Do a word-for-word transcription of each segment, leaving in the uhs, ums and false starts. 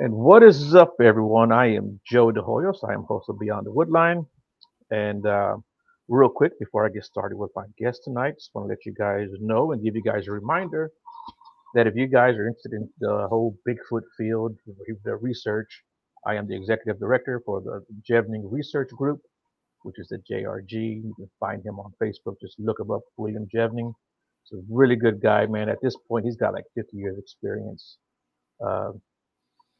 And what is up, everyone? I am Joe DeHoyos. I am host of Beyond the Woodline. And uh, real quick, before I get started with my guest tonight, just want to let you guys know and give you guys a reminder that if you guys are interested in the whole Bigfoot field, the research, I am the executive director for the Jevning Research Group, which is the J R G. You can find him on Facebook. Just look him up, William Jevning. He's a really good guy, man. At this point, he's got like fifty years experience uh,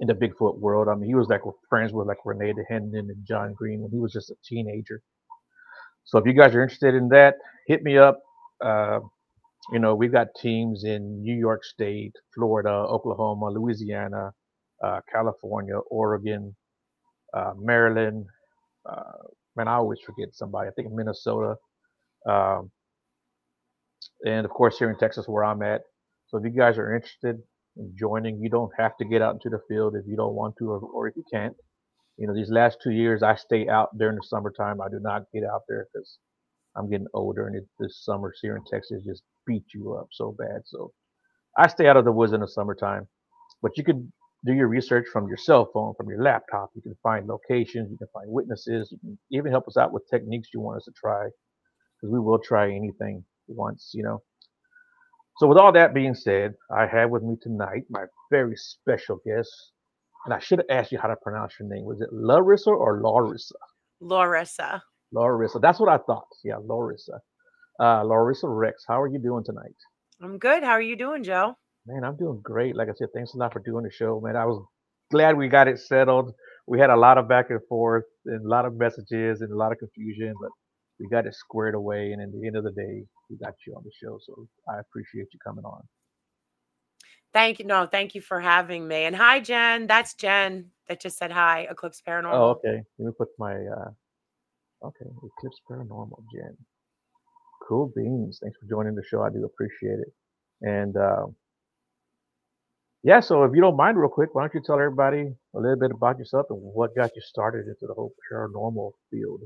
in the Bigfoot world. I mean, he was like friends with like Renee DeHendon and John Green when he was just a teenager. So if you guys are interested in that, hit me up. Uh, you know, we've got teams in New York State, Florida, Oklahoma, Louisiana, uh, California, Oregon, uh, Maryland, uh, man, I always forget somebody. I think Minnesota. Um, and, of course, here in Texas where I'm at. So if you guys are interested in joining, you don't have to get out into the field if you don't want to or, or if you can't. You know, these last two years I stay out during the summertime. I do not get out there because I'm getting older, and it, this summer here in Texas just beat you up so bad. So I stay out of the woods in the summertime. But you could do your research from your cell phone, from your laptop. You can find locations. You can find witnesses. You can even help us out with techniques you want us to try, because we will try anything once, you know. So with all that being said, I have with me tonight my very special guest. And I should have asked you how to pronounce your name. Was it Larissa or Larissa? Larissa. Larissa. That's what I thought. Yeah, Larissa. Uh, Larissa Rex, how are you doing tonight? I'm good. How are you doing, Joe? Man, I'm doing great. Like I said, thanks a lot for doing the show, man. I was glad we got it settled. We had a lot of back and forth and a lot of messages and a lot of confusion, but we got it squared away. And at the end of the day, we got you on the show. So I appreciate you coming on. Thank you. No, thank you for having me. And hi, Jen. That's Jen that just said hi, Eclipse Paranormal. Oh, okay. Let me put my, uh, okay, Eclipse Paranormal, Jen. Cool beans. Thanks for joining the show. I do appreciate it. And, uh, yeah, so if you don't mind real quick, why don't you tell everybody a little bit about yourself and what got you started into the whole paranormal field?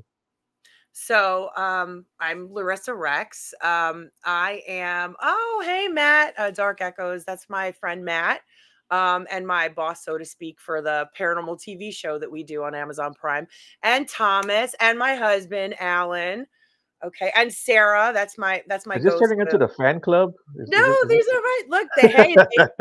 So um, I'm Larissa Rex. Um, I am, oh, hey, Matt, uh, Dark Echoes. That's my friend Matt, um, and my boss, so to speak, for the paranormal T V show that we do on Amazon Prime. And Thomas and my husband, Alan. Okay, and Sarah, that's my that's my. Is this turning into the fan club? Is, no, is this, these is are right. Look, they hey,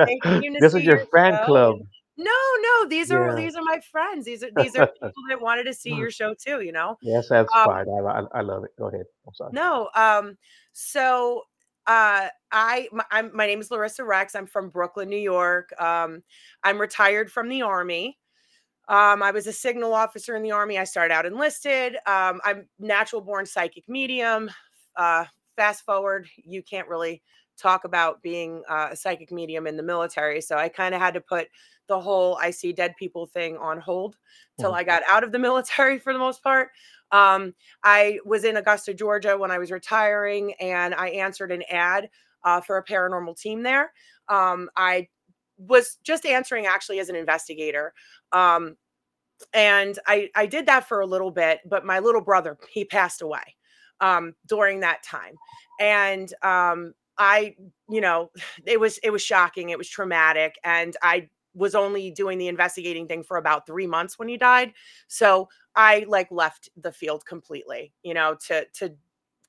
they, they this is your fan show. Club. No, no, these yeah. are these are my friends. These are these are people that wanted to see your show too. You know. Yes, that's um, fine. I, I love it. Go ahead. I'm sorry. No, um, so uh, I my, I'm, my name is Larissa Rex. I'm from Brooklyn, New York. Um, I'm retired from the Army. Um, I was a signal officer in the Army. I started out enlisted. Um, I'm natural born psychic medium. Uh, fast forward, you can't really talk about being uh, a psychic medium in the military. So I kind of had to put the whole I see dead people thing on hold till mm-hmm. I got out of the military for the most part. Um, I was in Augusta, Georgia when I was retiring, and I answered an ad uh, for a paranormal team there. Um, I was just answering actually as an investigator. Um, and I, I did that for a little bit, but my little brother, he passed away, um, during that time. And, um, I, you know, it was, it was shocking. It was traumatic. And I was only doing the investigating thing for about three months when he died. So I like left the field completely, you know, to, to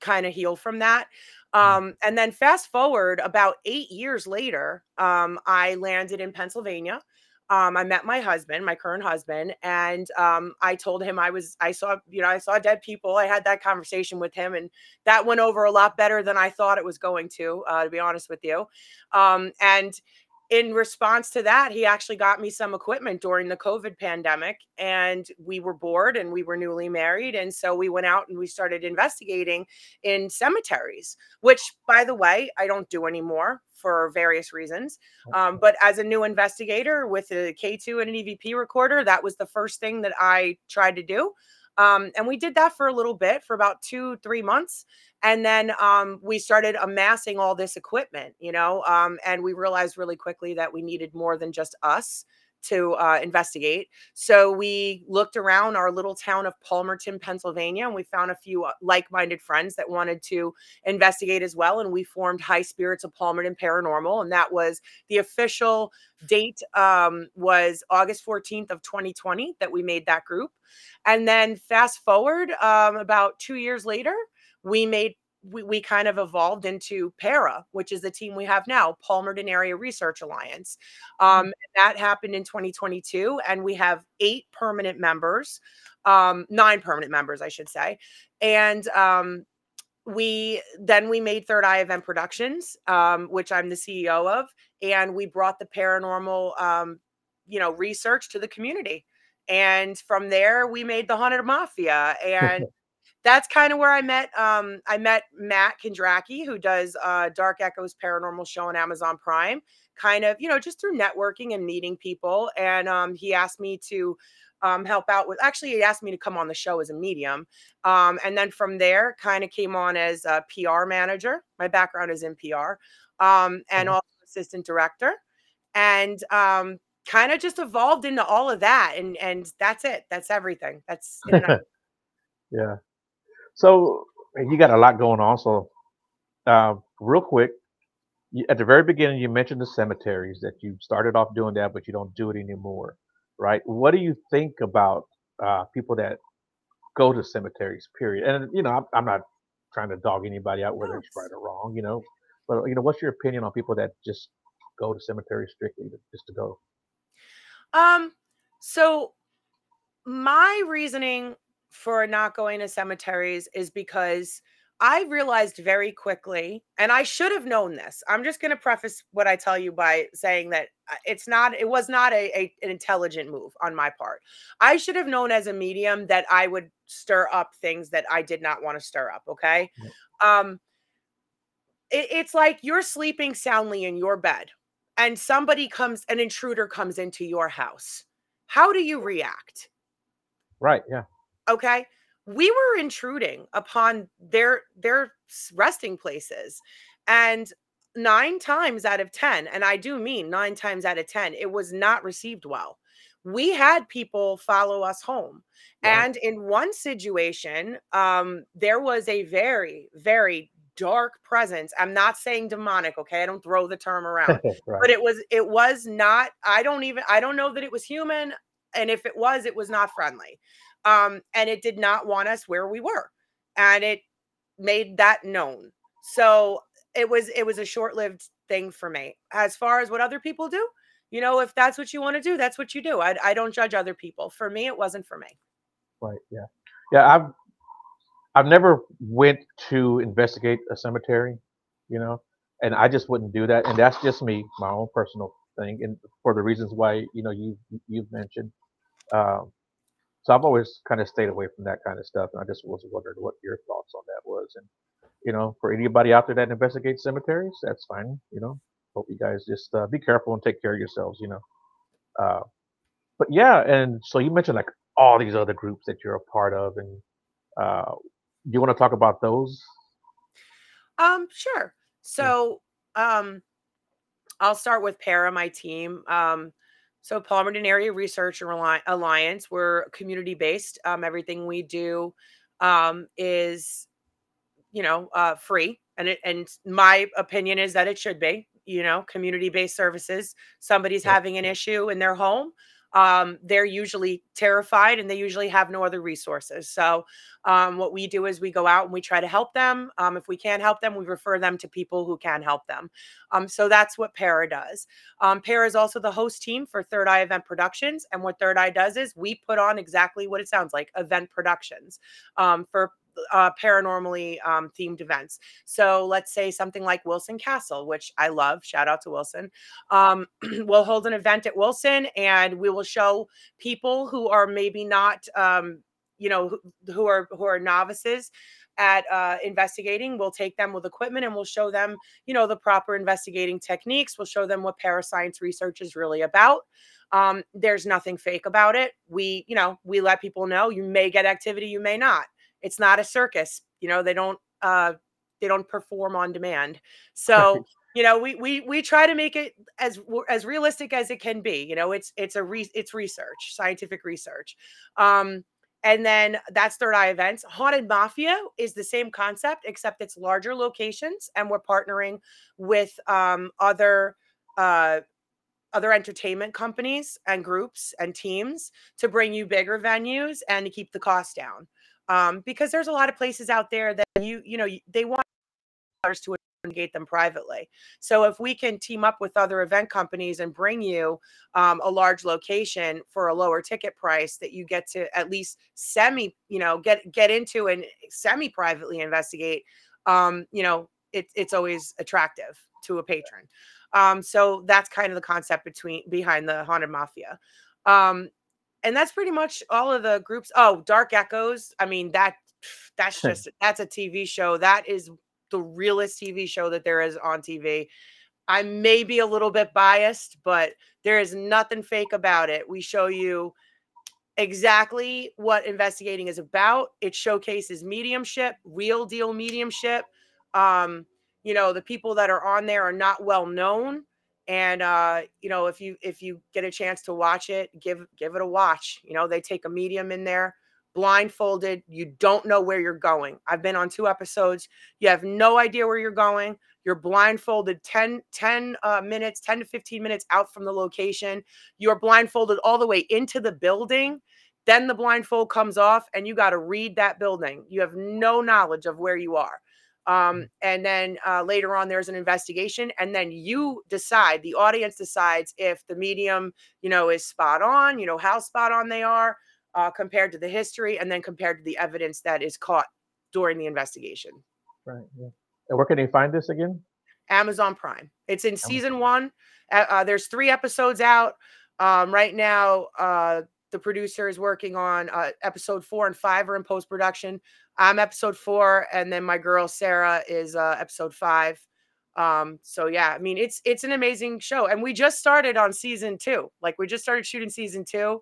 kind of heal from that. Um, and then fast forward about eight years later, um, I landed in Pennsylvania. Um, I met my husband, my current husband, and um, I told him I was, I saw, you know, I saw dead people. I had that conversation with him, and that went over a lot better than I thought it was going to, uh, to be honest with you. Um, and in response to that, he actually got me some equipment during the COVID pandemic, and we were bored and we were newly married. And so we went out and we started investigating in cemeteries, which, by the way, I don't do anymore for various reasons. Um, but as a new investigator with a K two and an E V P recorder, that was the first thing that I tried to do. Um, and we did that for a little bit, for about two, three months. And then um, we started amassing all this equipment, you know, um, and we realized really quickly that we needed more than just us to uh, investigate. So we looked around our little town of Palmerton, Pennsylvania, and we found a few like-minded friends that wanted to investigate as well. And we formed High Spirits of Palmerton Paranormal. And that was the official date, um, was August fourteenth of twenty twenty that we made that group. And then fast forward um, about two years later, we made We, we kind of evolved into PARA, which is the team we have now, Palmerton Area Research Alliance. Um, that happened in twenty twenty-two, and we have eight permanent members, um, nine permanent members, I should say. And um, we then we made Third Eye Event Productions, um, which I'm the C E O of, and we brought the paranormal, um, you know, research to the community. And from there, we made the Haunted Mafia and. That's kind of where I met. Um, I met Matt Kondracki, who does uh, Dark Echoes Paranormal Show on Amazon Prime, kind of, you know, just through networking and meeting people. And um, he asked me to um, help out with, actually, he asked me to come on the show as a medium. Um, and then from there, kind of came on as a P R manager. My background is in P R, um, and also assistant director. And um, kind of just evolved into all of that. And, and that's it. That's everything. That's it. Yeah. So you got a lot going on. So uh, real quick, you, at the very beginning, you mentioned the cemeteries, that you started off doing that, but you don't do it anymore, right? What do you think about uh, people that go to cemeteries, period? And, you know, I'm, I'm not trying to dog anybody out, whether yes. it's right or wrong, you know, but, you know, what's your opinion on people that just go to cemeteries strictly to, just to go? Um. So my reasoning for not going to cemeteries is because I realized very quickly, and I should have known this. I'm just going to preface what I tell you by saying that it's not, it was not a, a, an intelligent move on my part. I should have known as a medium that I would stir up things that I did not want to stir up. Okay. Yeah. Um, it, it's like you're sleeping soundly in your bed and somebody comes, an intruder comes into your house. How do you react? Right. Yeah. Okay, we were intruding upon their their resting places, and nine times out of ten, and I do mean nine times out of ten, it was not received well. We had people follow us home, yeah. and in one situation, um, there was a very, very dark presence. I'm not saying demonic, okay? I don't throw the term around, right. but it was it was not. I don't even I don't know that it was human, and if it was, it was not friendly. Um, and it did not want us where we were, and it made that known. So it was, it was a short-lived thing for me. As far as what other people do, you know, if that's what you want to do, that's what you do. I, I don't judge other people. For me, it wasn't for me. Right. Yeah. Yeah. I've, I've never went to investigate a cemetery, you know, and I just wouldn't do that. And that's just me, my own personal thing. And for the reasons why, you know, you, you've mentioned, um, so I've always kind of stayed away from that kind of stuff. And I just was wondering what your thoughts on that was. And, you know, for anybody out there that investigates cemeteries, that's fine. You know, hope you guys just uh, be careful and take care of yourselves, you know. Uh, but yeah. And so you mentioned like all these other groups that you're a part of. And uh, do you want to talk about those? Um, sure. So um, I'll start with PARA, my team. Um, So Palmerton Area Research Alliance, we're community-based. Um, everything we do um, is, you know, uh, free. And it, and my opinion is that it should be, you know, community-based services. Somebody's yeah. having an issue in their home. Um, they're usually terrified and they usually have no other resources. So um, what we do is we go out and we try to help them. Um, if we can't help them, we refer them to people who can help them. Um, so that's what PARA does. Um, PARA is also the host team for Third Eye Event Productions. And what Third Eye does is we put on exactly what it sounds like, event productions um, for Uh, paranormally um, themed events. So let's say something like Wilson Castle, which I love. Shout out to Wilson. Um, we'll hold an event at Wilson and we will show people who are maybe not, um, you know, who, who are who are novices at uh, investigating. We'll take them with equipment and we'll show them, you know, the proper investigating techniques. We'll show them what parascience research is really about. Um, there's nothing fake about it. We, you know, we let people know you may get activity, you may not. It's not a circus, you know, they don't, uh, they don't perform on demand. So you know, we we we try to make it as as realistic as it can be. You know, it's it's a re, it's research, scientific research. Um, and then that's Third Eye Events. Haunted Mafia is the same concept, except it's larger locations, and we're partnering with um, other uh, other entertainment companies and groups and teams to bring you bigger venues and to keep the cost down. Um, because there's a lot of places out there that you you know they want to engage them privately. So if we can team up with other event companies and bring you um, a large location for a lower ticket price that you get to at least semi, you know, get get into and semi privately investigate, um, you know, it, it's always attractive to a patron. Um, so that's kind of the concept between behind the Haunted Mafia. Um, and that's pretty much all of the groups. Oh, Dark Echoes. I mean, that that's just that's a T V show. That is the realest T V show that there is on T V. I may be a little bit biased, but there is nothing fake about it. We show you exactly what investigating is about. It showcases mediumship, real deal mediumship. Um, you know, the people that are on there are not well known. And, uh, you know, if you, if you get a chance to watch it, give, give it a watch. You know, they take a medium in there blindfolded. You don't know where you're going. I've been on two episodes. You have no idea where you're going. You're blindfolded ten, ten uh, minutes, ten to fifteen minutes out from the location. You're blindfolded all the way into the building. Then the blindfold comes off and you got to read that building. You have no knowledge of where you are. Um, and then uh, later on, there's an investigation, and then you decide, the audience decides if the medium, you know, is spot on, you know, how spot on they are uh, compared to the history, and then compared to the evidence that is caught during the investigation. Right. Yeah. And where can you find this again? Amazon Prime. It's in season one. Uh, uh, there's three episodes out um, right now. Uh, the producer is working on uh, episode four and five are in post-production. I'm episode four, and then my girl Sarah is uh, episode five. Um, so yeah, I mean, it's it's an amazing show, and we just started on season two. Like we just started shooting season two,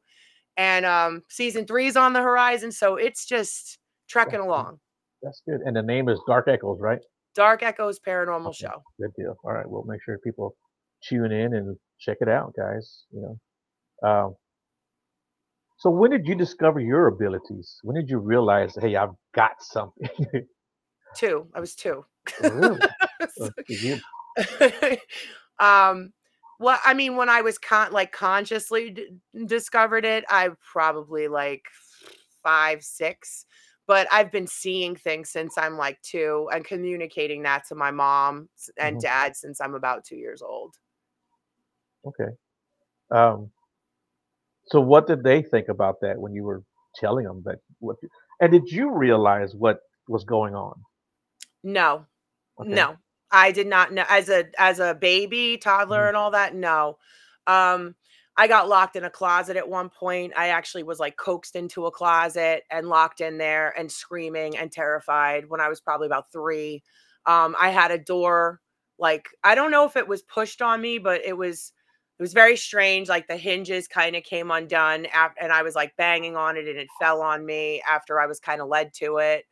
and um, season three is on the horizon. So it's just trekking That's along. Good. That's good. And the name is Dark Echoes, right? Dark Echoes Paranormal okay. Show. Good deal. All right, we'll make sure people tune in and check it out, guys. You know. Um, So when did you discover your abilities? When did you realize, hey, I've got something? two. I was two. Really? um, well, I mean, when I was con- like consciously d- discovered it, I probably like five, six. But I've been seeing things since I'm like two and communicating that to my mom and mm-hmm. dad since I'm about two years old. Okay. Um. So what did they think about that when you were telling them that? What, and did you realize what was going on? No, okay. no, I did not know. As a as a baby, toddler, mm-hmm. and all that, no. Um, I got locked in a closet at one point. I actually was like coaxed into a closet and locked in there and screaming and terrified when I was probably about three. Um, I had a door, like, I don't know if it was pushed on me, but it was... It was very strange. Like the hinges kind of came undone after, and I was like banging on it and it fell on me after I was kind of led to it.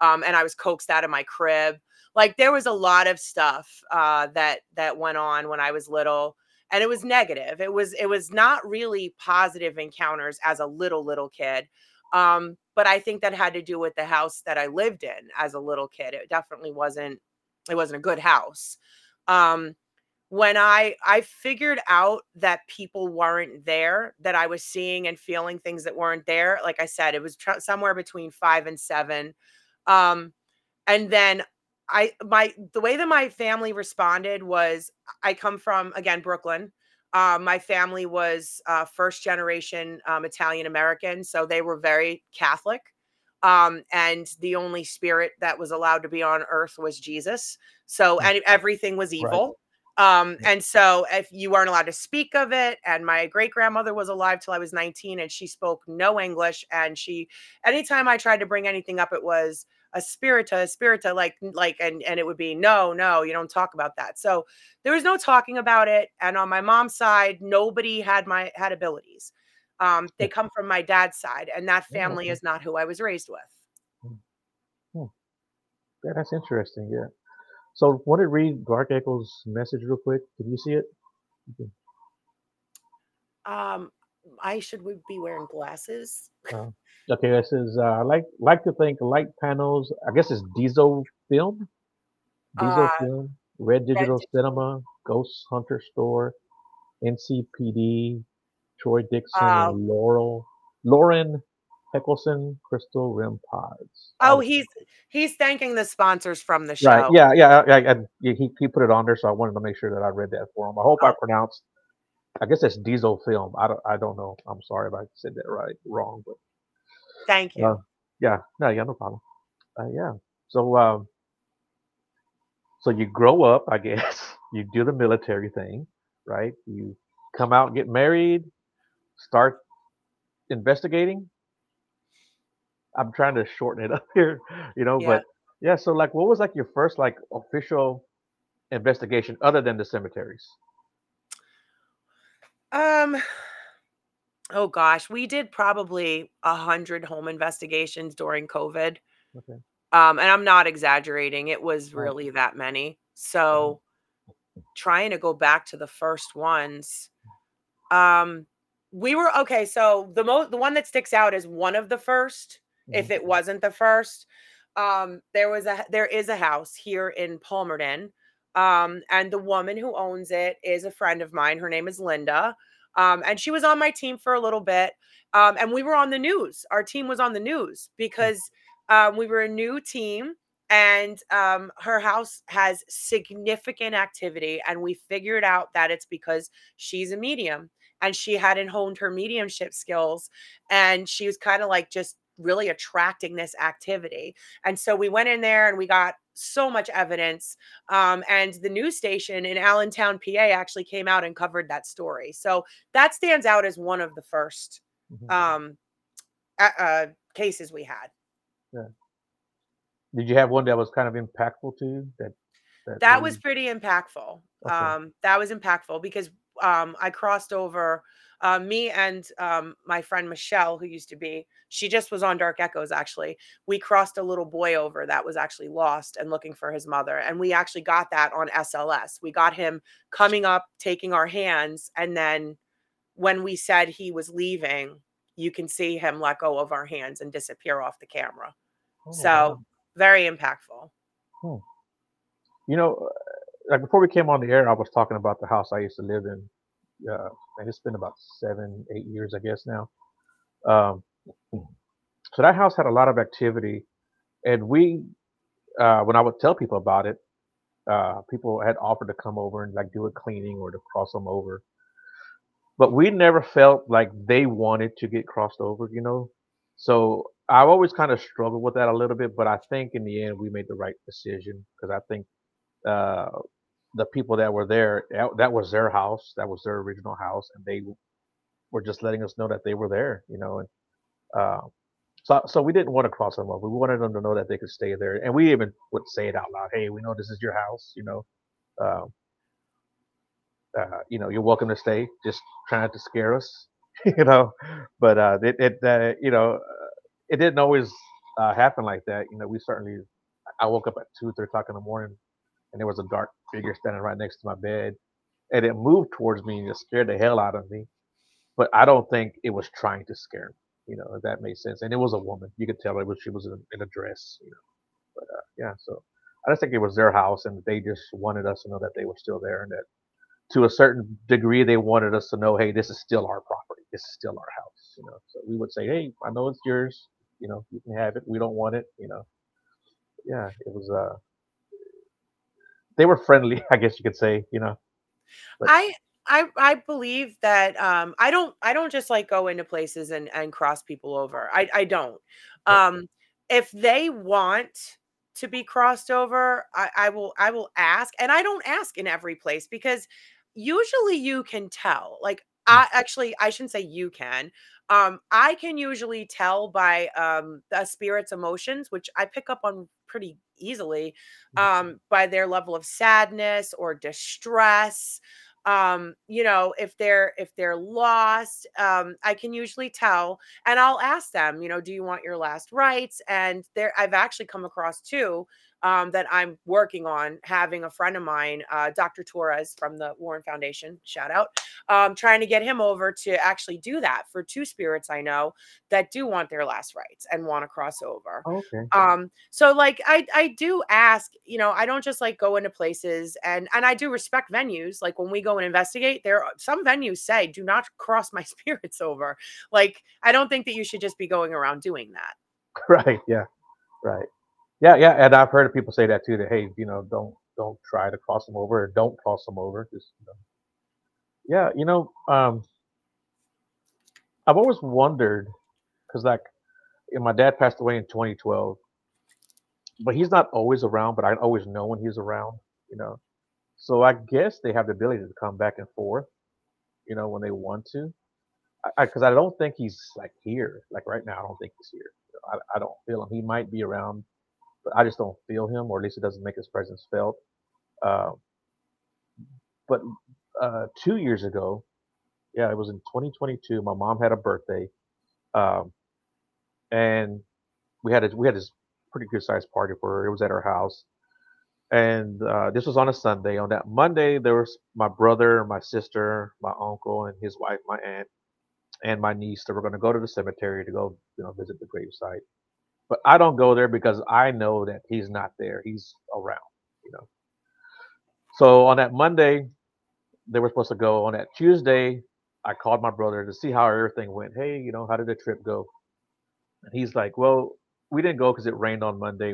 Um, and I was coaxed out of my crib. Like there was a lot of stuff uh, that, that went on when I was little, and it was negative. It was, it was not really positive encounters as a little, little kid. Um, but I think that had to do with the house that I lived in as a little kid. It definitely wasn't, it wasn't a good house. Um, When I, I figured out that people weren't there, that I was seeing and feeling things that weren't there. Like I said, it was tr- somewhere between five and seven. Um, and then I, my, the way that my family responded was I come from, again, Brooklyn. Uh, my family was uh, first generation um, Italian American. So they were very Catholic. Um, and the only spirit that was allowed to be on earth was Jesus. So and everything was evil. Right. Um, and so if you weren't allowed to speak of it, and my great grandmother was alive till I was nineteen and she spoke no English. And she, anytime I tried to bring anything up, it was a spirita, a spirita, like, like, and, and it would be, no, no, you don't talk about that. So there was no talking about it. And on my mom's side, nobody had my, had abilities. Um, they come from my dad's side, and that family is not who I was raised with. Hmm. That's interesting. Yeah. So want to read Dark Echoes' message real quick? Can you see it? Okay. Um, I should be wearing glasses. Uh, okay, this is uh, like like to thank Light Panels. I guess it's Diesel Film, Diesel uh, Film, Red Digital Red Cinema, Ghost Hunter Store, N C P D, Troy Dixon, uh, and Laurel, Lauren Heckelson, Crystal Rim Pods. Oh, he's he's thanking the sponsors from the show. Right. Yeah, yeah, I, I, I, he he put it on there, so I wanted to make sure that I read that for him. I hope oh. I pronounced. I guess that's Diesel Film. I don't. I don't know. I'm sorry if I said that right wrong. But thank you. Uh, yeah. No. Yeah. No problem. Uh, yeah. So. Um, so you grow up, I guess. You do the military thing, right? You come out, get married, start investigating. I'm trying to shorten it up here, you know. Yeah. But yeah. So like, what was like your first like official investigation other than the cemeteries? Um, oh gosh, we did probably a hundred home investigations during COVID. Okay. Um, and I'm not exaggerating. It was really that many. So trying to go back to the first ones, um, we were, okay. So the most, the one that sticks out is one of the first, mm-hmm. if it wasn't the first, um, there was a, there is a house here in Palmerton. Um, and the woman who owns it is a friend of mine. Her name is Linda. Um, and she was on my team for a little bit. Um, and we were on the news. Our team was on the news because um, we were a new team and um, her house has significant activity. And we figured out that it's because she's a medium and she hadn't honed her mediumship skills. And she was kind of like just really attracting this activity. And so we went in there and we got so much evidence. Um, and the news station in Allentown, P A actually came out and covered that story. So that stands out as one of the first mm-hmm. um, uh, cases we had. Yeah. Did you have one that was kind of impactful to you? That, that, that was pretty impactful. Okay. Um, that was impactful because um, I crossed over Uh, me and um, my friend Michelle, who used to be, she just was on Dark Echoes, actually. We crossed a little boy over that was actually lost and looking for his mother. And we actually got that on S L S. We got him coming up, taking our hands. And then when we said he was leaving, you can see him let go of our hands and disappear off the camera. Oh, so wow. Very impactful. Hmm. You know, like before we came on the air, I was talking about the house I used to live in. Uh, and it's been about seven, eight years, I guess now. Um, so that house had a lot of activity, and we, uh, when I would tell people about it, uh, people had offered to come over and like do a cleaning or to cross them over. But we never felt like they wanted to get crossed over, you know. So I've always kind of struggled with that a little bit, but I think in the end we made the right decision because I think. Uh, The people that were there, that was their house, that was their original house, and they were just letting us know that they were there, you know. And uh, so, so we didn't want to cross them up. We wanted them to know that they could stay there, and we even would say it out loud. Hey, we know this is your house, you know. Um, uh, you know, you're welcome to stay. Just try not to scare us, you know. But uh, it, it uh, you know, it didn't always uh, happen like that. You know, we certainly. I woke up at two, three o'clock in the morning. And there was a dark figure standing right next to my bed, and it moved towards me and just scared the hell out of me. But I don't think it was trying to scare me, you know, if that made sense. And it was a woman; you could tell it was she was in a, in a dress, you know. But uh, yeah, so I just think it was their house, and they just wanted us to know that they were still there, and that to a certain degree, they wanted us to know, hey, this is still our property, this is still our house, you know. So we would say, hey, I know it's yours, you know, you can have it. We don't want it, you know. Yeah, it was. Uh, They were friendly, I guess you could say, you know. But. I I I believe that um, I don't I don't just like go into places and, and cross people over. I I don't. Um, if they want to be crossed over, I, I will I will ask, and I don't ask in every place because usually you can tell. Like I actually I shouldn't say you can. Um, I can usually tell by um, a spirit's emotions, which I pick up on pretty easily, um, by their level of sadness or distress. Um, you know, if they're, if they're lost, um, I can usually tell, and I'll ask them, you know, do you want your last rites? And there, I've actually come across too, um, that I'm working on having a friend of mine, uh, Doctor Torres from the Warren Foundation, shout out, um, trying to get him over to actually do that for two spirits I know that do want their last rites and want to cross over. Okay. Um, so like I, I do ask, you know, I don't just like go into places, and, and I do respect venues. Like when we go and investigate, there are some venues say, do not cross my spirits over. Like, I don't think that you should just be going around doing that. Right. Yeah. Right. Yeah. Yeah. And I've heard of people say that too, that, hey, you know, don't, don't try to cross them over, or don't cross them over. Just, you know. Yeah. You know, um, I've always wondered, cause like you know, my dad passed away in twenty twelve, but he's not always around, but I always know when he's around, you know? So I guess they have the ability to come back and forth, you know, when they want to. Because I, I, I don't think he's like here, like right now. I don't think he's here. I, I don't feel him. He might be around, but I just don't feel him, or at least it doesn't make his presence felt. Uh, but uh, two years ago, yeah, it was in twenty twenty-two. My mom had a birthday, um, and we had a, we had this pretty good sized party for her. It was at her house, and uh, this was on a Sunday. On that Monday, there was my brother, my sister, my uncle, and his wife, my aunt, and my niece that were going to go to the cemetery to go, you know, visit the gravesite. But I don't go there because I know that he's not there. He's around, you know. So on that Monday, they were supposed to go. On that Tuesday, I called my brother to see how everything went. Hey, you know, how did the trip go? And he's like, well, we didn't go because it rained on Monday.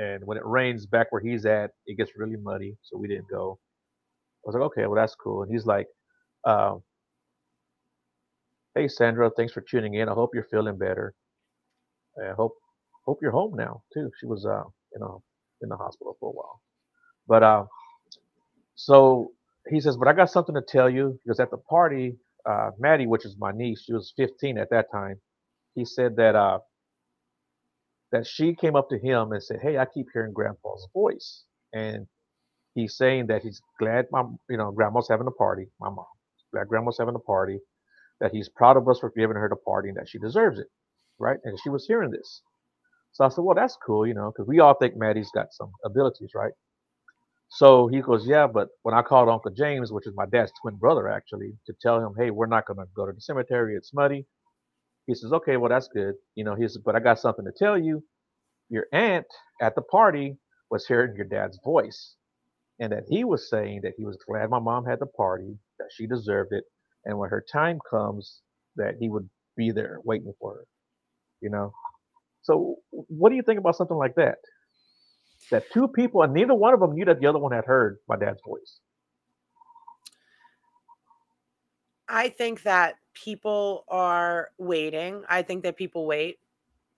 And when it rains back where he's at, it gets really muddy. So we didn't go. I was like, okay, well, that's cool. And he's like, um, hey, Sandra, thanks for tuning in. I hope you're feeling better. I hope hope you're home now, too. She was, uh, you know, in the hospital for a while. But uh, so he says, but I got something to tell you. Because at the party, uh, Maddie, which is my niece, she was fifteen at that time. He said that uh, that she came up to him and said, hey, I keep hearing Grandpa's voice. And he's saying that he's glad, my, you know, Grandma's having a party. My mom, glad Grandma's having a party. That he's proud of us for giving her the party and that she deserves it, right? And she was hearing this. So I said, well, that's cool, you know, because we all think Maddie's got some abilities, right? So he goes, yeah, but when I called Uncle James, which is my dad's twin brother, actually, to tell him, hey, we're not going to go to the cemetery. It's muddy. He says, okay, well, that's good. You know, he says, but I got something to tell you. Your aunt at the party was hearing your dad's voice, and that he was saying that he was glad my mom had the party, that she deserved it. And when her time comes, that he would be there waiting for her, you know? So what do you think about something like that? That two people, and neither one of them knew that the other one had heard my dad's voice. I think that people are waiting. I think that people wait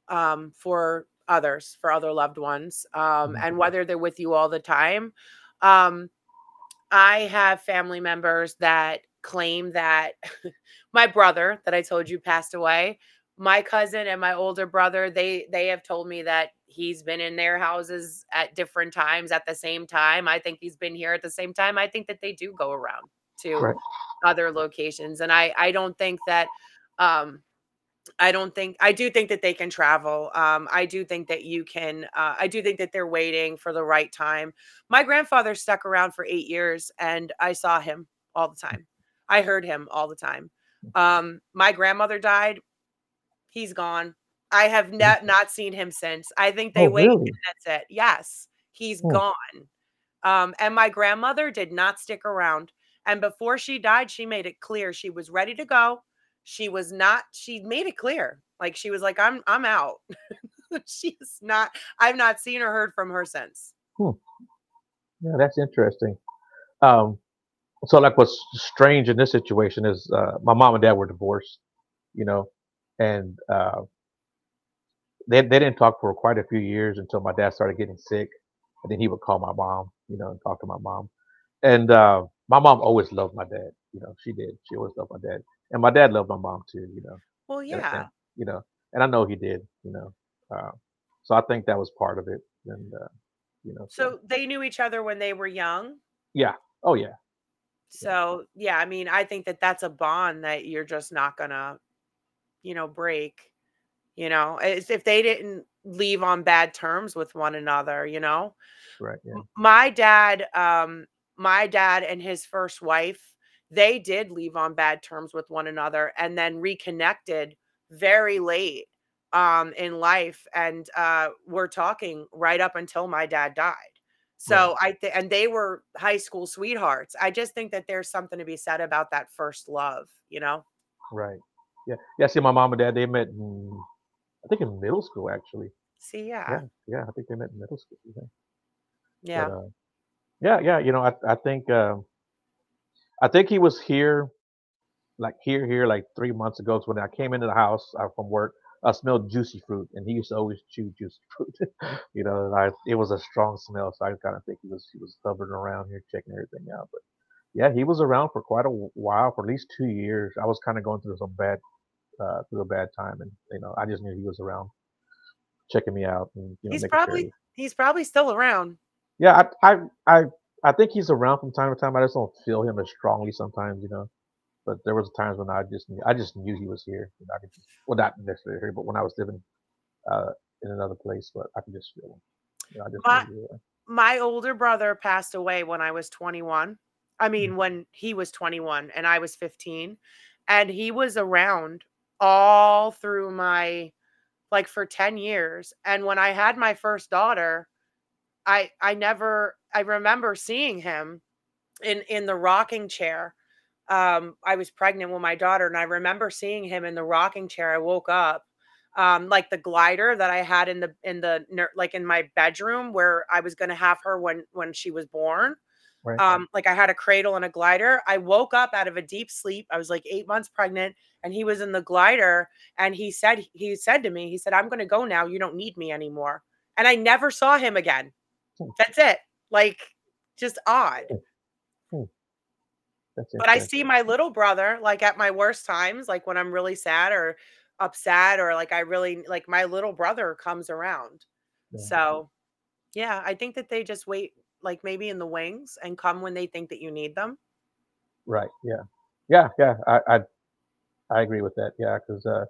um, for others, for other loved ones. Um, mm-hmm. And whether they're with you all the time. Um, I have family members that claim that my brother that I told you passed away, my cousin and my older brother, they they have told me that he's been in their houses at different times at the same time. I think he's been here at the same time. I think that they do go around to right. other locations. And I, I don't think that, um, I don't think, I do think that they can travel. Um, I do think that you can, uh, I do think that they're waiting for the right time. My grandfather stuck around for eight years and I saw him all the time. I heard him all the time. Um, my grandmother died. He's gone. I have ne- not seen him since. I think they oh, waited really? And that's it. Yes, he's oh. gone. Um, and my grandmother did not stick around. And before she died, she made it clear she was ready to go. She was not, she made it clear. Like she was like, I'm I'm out. She's not, I've not seen or heard from her since. Hmm. Yeah, that's interesting. Um So, like, what's strange in this situation is uh, my mom and dad were divorced, you know, and uh, they they didn't talk for quite a few years until my dad started getting sick, and then he would call my mom, you know, and talk to my mom. And uh, my mom always loved my dad, you know, she did. She always loved my dad, and my dad loved my mom too, you know. Well, yeah, and, you know, and I know he did, you know. Uh, so I think that was part of it, and uh, you know. So, so they knew each other when they were young. Yeah. Oh, yeah. So, yeah, I mean, I think that that's a bond that you're just not going to, you know, break, you know, if they didn't leave on bad terms with one another, you know? Right. Yeah. My dad, um, my dad and his first wife, they did leave on bad terms with one another and then reconnected very late um, in life. And uh, we're talking right up until my dad died. So right. I th- and they were high school sweethearts. I just think that there's something to be said about that first love, you know? Right. Yeah. Yeah. See, my mom and dad, they met, in, I think, in middle school, actually. See, yeah. Yeah. Yeah. I think they met in middle school. Yeah. Yeah. But, uh, yeah. Yeah. You know, I, I think, uh, I think he was here, like here, here, like three months ago. So when I came into the house uh, from work, I smelled juicy fruit, and he used to always chew juicy fruit. you know, and I, it was a strong smell, so I kind of think he was he was hovering around here checking everything out. But yeah, he was around for quite a while, for at least two years. I was kind of going through some bad, uh, through a bad time, and you know, I just knew he was around, checking me out. And, you know, he's probably sure. he's probably still around. Yeah, I I I I think he's around from time to time. I just don't feel him as strongly sometimes, you know. But there was times when I just knew, I just knew he was here. You know, I could, well, not necessarily here, but when I was living uh, in another place, but I could just feel him. You know, I just my, knew he was here. My older brother passed away when I was twenty-one. I mean, mm-hmm. when he was twenty-one and I was fifteen, and he was around all through my, like, for ten years. And when I had my first daughter, I I never I remember seeing him in in the rocking chair. Um, I was pregnant with my daughter, and I remember seeing him in the rocking chair. I woke up, um, like the glider that I had in the, in the, like in my bedroom where I was going to have her when, when she was born. Right. Um, like I had a cradle and a glider. I woke up out of a deep sleep. I was like eight months pregnant, and he was in the glider, and he said, he said to me, he said, "I'm going to go now. You don't need me anymore." And I never saw him again. Hmm. That's it. Like, just odd. Hmm. Hmm. But I see my little brother, like at my worst times, like when I'm really sad or upset, or like I really, like my little brother comes around. Yeah. So yeah, I think that they just wait, like maybe in the wings, and come when they think that you need them. Right. Yeah. Yeah. Yeah. I I, I agree with that. Yeah. Because uh,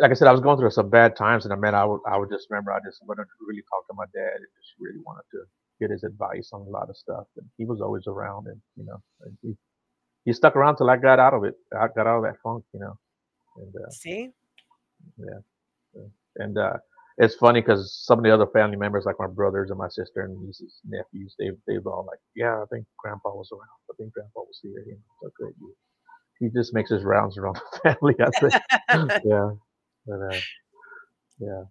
like I said, I was going through some bad times, and I mean, I would I would just remember I just wanted to really talk to my dad, and just really wanted to get his advice on a lot of stuff, and he was always around, and you know, and he, he stuck around till I got out of it. I got out of that funk, you know. And, uh, See, yeah, and uh, it's funny because some of the other family members, like my brothers and my sister and nieces, nephews, they they've all like, yeah, I think Grandpa was around. I think Grandpa was here. You know, so he just makes his rounds around the family. I think, yeah, but, uh, yeah.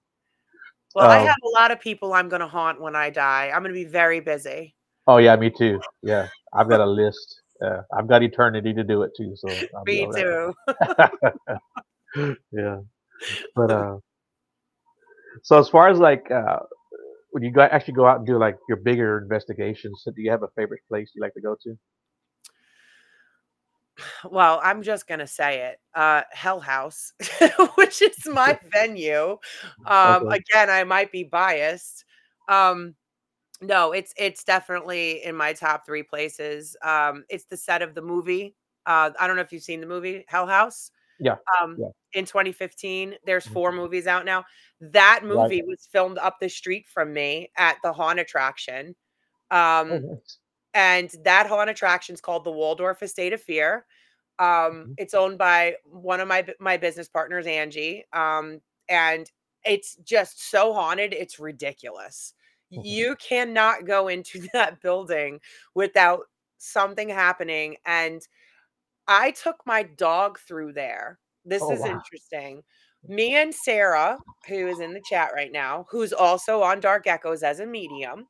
Well, I have a lot of people I'm going to haunt when I die. I'm going to be very busy. Oh, yeah, me too. Yeah, I've got a list. Uh, I've got eternity to do it, too. So I'll me too. yeah. But uh, so as far as like uh, when you go, actually go out and do like your bigger investigations, so do you have a favorite place you like to go to? Well, I'm just going to say it, uh, Hell House, which is my venue. Um, okay. Again, I might be biased. Um, no, it's, it's definitely in my top three places. Um, it's the set of the movie. Uh, I don't know if you've seen the movie Hell House. Yeah. Um, yeah. In twenty fifteen, there's four mm-hmm. movies out now. That movie right. was filmed up the street from me at the Haunt attraction. Um, oh, nice. And that haunt attraction is called the Waldorf Estate of Fear. Um, mm-hmm. It's owned by one of my my business partners, Angie. Um, and it's just so haunted. It's ridiculous. Mm-hmm. You cannot go into that building without something happening. And I took my dog through there. This oh, is wow. interesting. Me and Sarah, who is in the chat right now, who's also on Dark Echoes as a medium,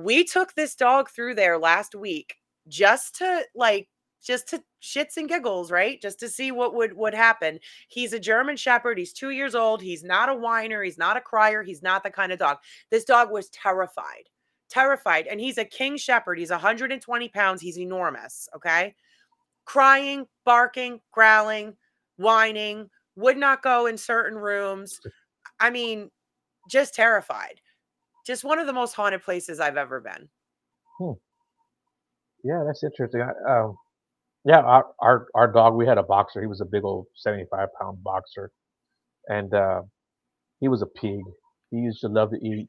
we took this dog through there last week just to like, just to shits and giggles, right? Just to see what would, would happen. He's a German Shepherd. He's two years old. He's not a whiner. He's not a crier. He's not the kind of dog. This dog was terrified, terrified. And he's a King Shepherd. He's one hundred twenty pounds. He's enormous. Okay. Crying, barking, growling, whining, would not go in certain rooms. I mean, just terrified. Just one of the most haunted places I've ever been. Hmm. Yeah, that's interesting. I, um, yeah, our, our our dog, we had a boxer. He was a big old seventy-five pound boxer, and uh, he was a pig. He used to love to eat.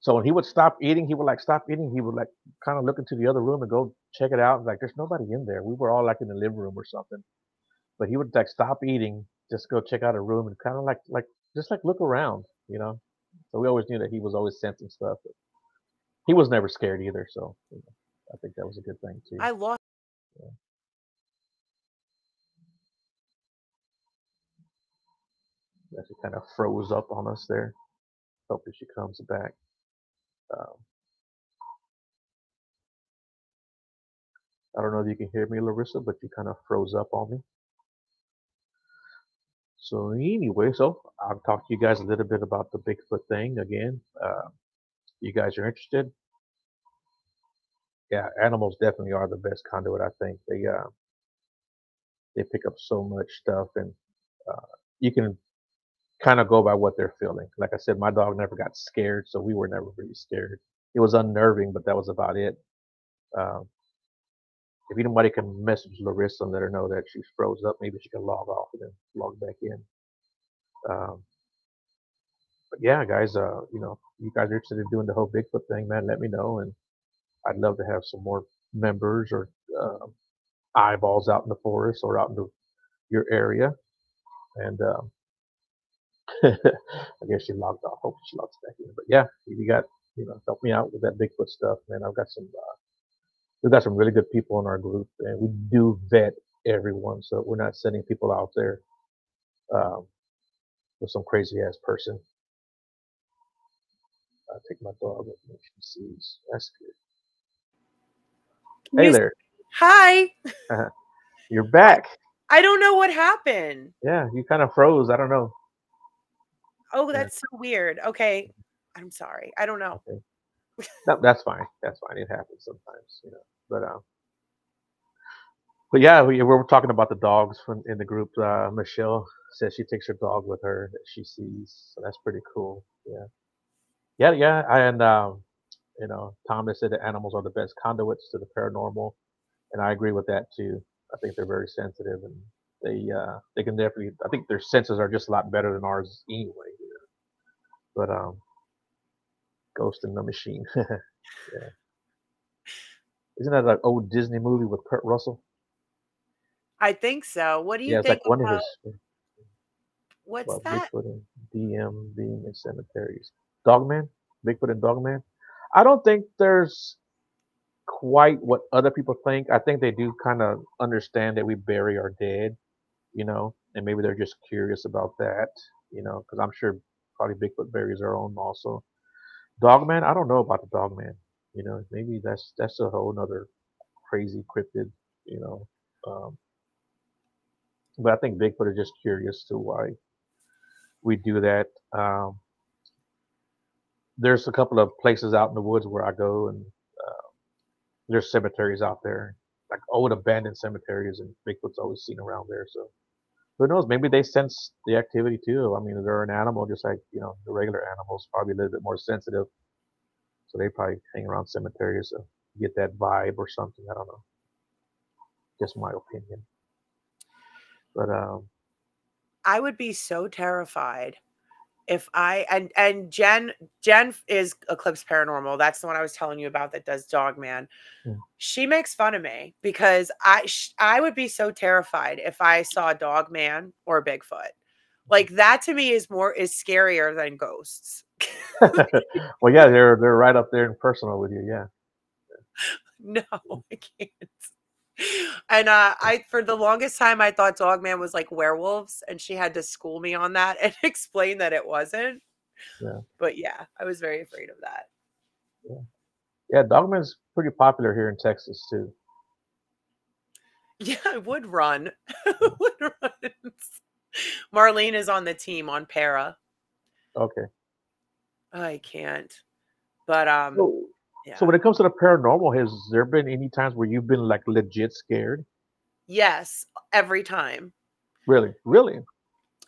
So when he would stop eating, he would like stop eating. He would like kind of look into the other room and go check it out. Like, there's nobody in there. We were all like in the living room or something. But he would like stop eating, just go check out a room and kind of like like just like look around, you know. So we always knew that he was always sensing stuff. But he was never scared either. So you know, I think that was a good thing too. I lost. Yeah. Actually, kind of froze up on us there. Hopefully she comes back. Um, I don't know if you can hear me, Larissa, but you kind of froze up on me. So anyway, so I've talked to you guys a little bit about the Bigfoot thing again. Uh, you guys are interested? Yeah, animals definitely are the best conduit. I think they uh, they pick up so much stuff, and uh, you can kind of go by what they're feeling. Like I said, my dog never got scared, so we were never really scared. It was unnerving, but that was about it. Um, if anybody can message Larissa and let her know that she froze up, maybe she can log off and then log back in. Um, but yeah, guys, uh, you know, you guys are interested in doing the whole Bigfoot thing, man, let me know. And I'd love to have some more members or uh, eyeballs out in the forest or out in the, your area. And, um, I guess she logged off. Hope she logs back in. But yeah, if you got, you know, help me out with that Bigfoot stuff, man. I've got some, uh, we've got some really good people in our group, and we do vet everyone, so we're not sending people out there um, with some crazy ass person. I take my dog up and she sees. That's good. Hey there. Hi. You're back. I don't know what happened. Yeah, you kind of froze. I don't know. Oh, that's so weird. Okay. I'm sorry. I don't know. Okay. No, that's fine. That's fine. It happens sometimes, you know. But um but yeah, we, we were talking about the dogs from in the group. Uh Michelle says she takes her dog with her that she sees. So that's pretty cool. Yeah. Yeah, yeah. And um, you know, Thomas said that animals are the best conduits to the paranormal. And I agree with that too. I think they're very sensitive, and they uh they can definitely, I think their senses are just a lot better than ours anyway. But um, Ghost in the Machine. Yeah. Isn't that an old Disney movie with Kurt Russell? I think so. What do you yeah, think? It's like about... one of his, What's well, that? Bigfoot and D M being in cemeteries. Dogman? Bigfoot and Dogman? I don't think there's quite what other people think. I think they do kind of understand that we bury our dead, you know, and maybe they're just curious about that, you know, because I'm sure probably Bigfoot buries their own also. Dogman, I don't know about the Dogman. You know, maybe that's that's a whole nother crazy cryptid, you know. Um, but I think Bigfoot is just curious to why we do that. Um, there's a couple of places out in the woods where I go, and uh, there's cemeteries out there, like old abandoned cemeteries, and Bigfoot's always seen around there, so. Who knows? Maybe they sense the activity too. I mean, they're an animal, just like, you know, the regular animals, probably a little bit more sensitive. So they probably hang around cemeteries to get that vibe or something. I don't know. Just my opinion. But um, I would be so terrified if I and and Jen Jen is Eclipse Paranormal. That's the one I was telling you about that does Dogman. Mm. She makes fun of me because I sh, I would be so terrified if I saw Dogman or Bigfoot. Like, that to me is more is scarier than ghosts. Well, yeah, they're they're right up there and personal with you. Yeah. No, I can't. And uh, I for the longest time I thought Dogman was like werewolves, and she had to school me on that and explain that it wasn't. Yeah. But yeah, I was very afraid of that. Yeah, yeah, Dogman's pretty popular here in Texas too. Yeah, I would run. I would run. Marlene is on the team on Para. Okay. I can't. But um. Oh. Yeah. So when it comes to the paranormal, has there been any times where you've been like legit scared? Yes, every time. Really? Really?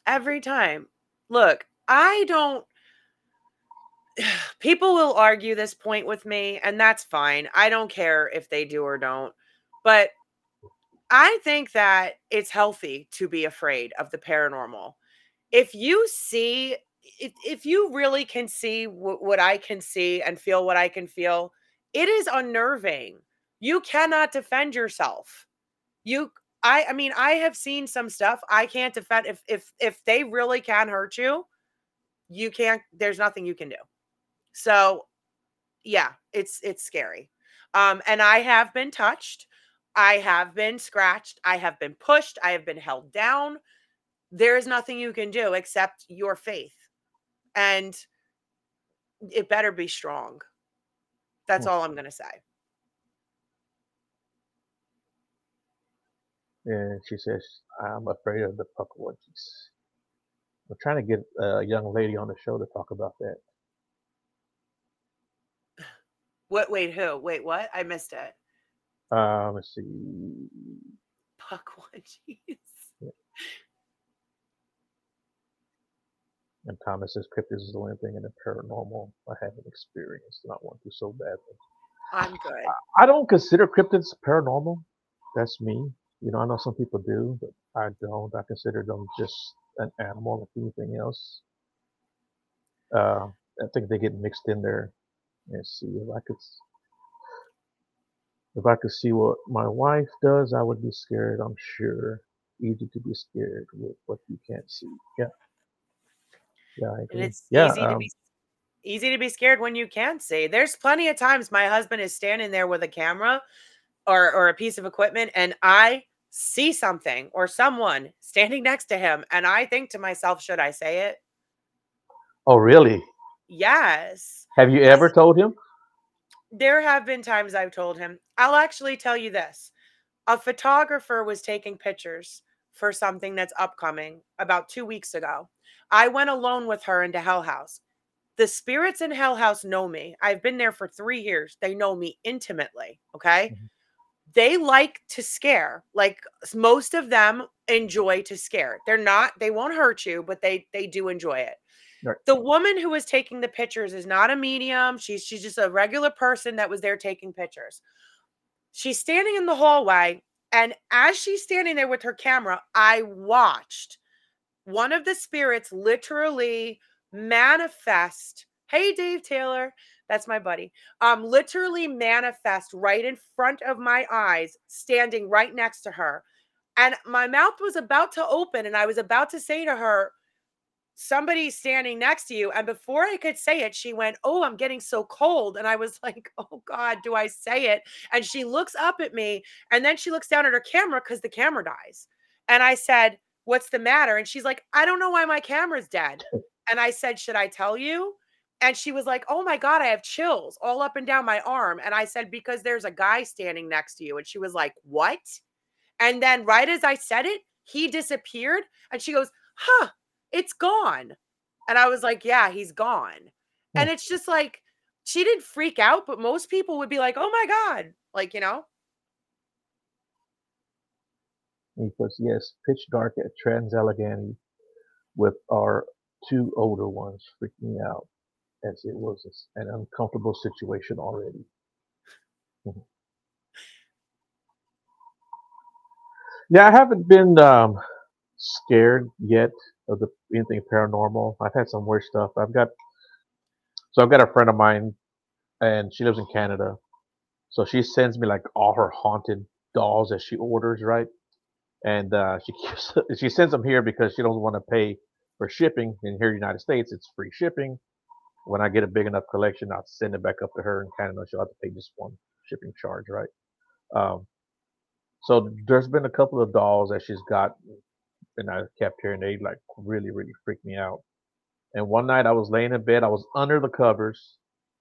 Every time. Look, I don't, people will argue this point with me, and that's fine. I don't care if they do or don't. But I think that it's healthy to be afraid of the paranormal. If you see if, if you really can see w- what I can see and feel what I can feel, it is unnerving. You cannot defend yourself. You, I, I mean, I have seen some stuff I can't defend. If, if, if they really can hurt you, you can't, there's nothing you can do. So yeah, it's, it's scary. Um, and I have been touched. I have been scratched. I have been pushed. I have been held down. There is nothing you can do except your faith, and it better be strong. That's all I'm going to say. And she says, I'm afraid of the puckwudgies. We're trying to get a young lady on the show to talk about that. What? Wait, who? Wait, what? I missed it. Um, let's see. Puckwudgies. Yeah. And Thomas says, cryptids is the only thing in the paranormal I haven't experienced, and I want to so badly. I'm good. I, I don't consider cryptids paranormal. That's me. You know, I know some people do, but I don't. I consider them just an animal like anything else. Uh, I think they get mixed in there. Let's see if I could. If I could see what my wife does, I would be scared. I'm sure. Easy to be scared with what you can't see. Yeah. Yeah, I agree. And it's yeah, easy, um, to be, easy to be scared when you can't see. There's plenty of times my husband is standing there with a camera or, or a piece of equipment, and I see something or someone standing next to him, and I think to myself, should I say it? Oh, really? Yes. Have you ever told him? There have been times I've told him. I'll actually tell you this. A photographer was taking pictures for something that's upcoming about two weeks ago. I went alone with her into Hell House. The spirits in Hell House know me. I've been there for three years. They know me intimately, okay? Mm-hmm. They like to scare. Like, most of them enjoy to scare. They're not, they won't hurt you, but they they do enjoy it. Right. The woman who was taking the pictures is not a medium. She's she's just a regular person that was there taking pictures. She's standing in the hallway, and as she's standing there with her camera, I watched one of the spirits literally manifest. Hey, Dave Taylor, that's my buddy. Um, literally manifest right in front of my eyes, standing right next to her. And my mouth was about to open, and I was about to say to her, somebody's standing next to you. And before I could say it, she went, oh, I'm getting so cold. And I was like, oh God, do I say it? And she looks up at me, and then she looks down at her camera because the camera dies. And I said, what's the matter? And she's like, I don't know why my camera's dead. And I said, should I tell you? And she was like, oh my God, I have chills all up and down my arm. And I said, because there's a guy standing next to you. And she was like, what? And then right as I said it, he disappeared. And she goes, huh, it's gone. And I was like, yeah, he's gone. And it's just like, she didn't freak out, but most people would be like, oh my God. Like, you know. He puts, yes, pitch dark at Trans-Allegheny with our two older ones freaking out, as it was an uncomfortable situation already. Yeah, I haven't been um, scared yet of the, anything paranormal. I've had some weird stuff. I've got, so I've got a friend of mine, and she lives in Canada. So she sends me like all her haunted dolls that she orders, right? And uh, she keeps, she sends them here because she doesn't want to pay for shipping. And here in the United States, it's free shipping. When I get a big enough collection, I'll send it back up to her in Canada. She'll have to pay just one shipping charge, right? Um, so there's been a couple of dolls that she's got, and I kept here, and they like really, really freaked me out. And one night I was laying in bed. I was under the covers.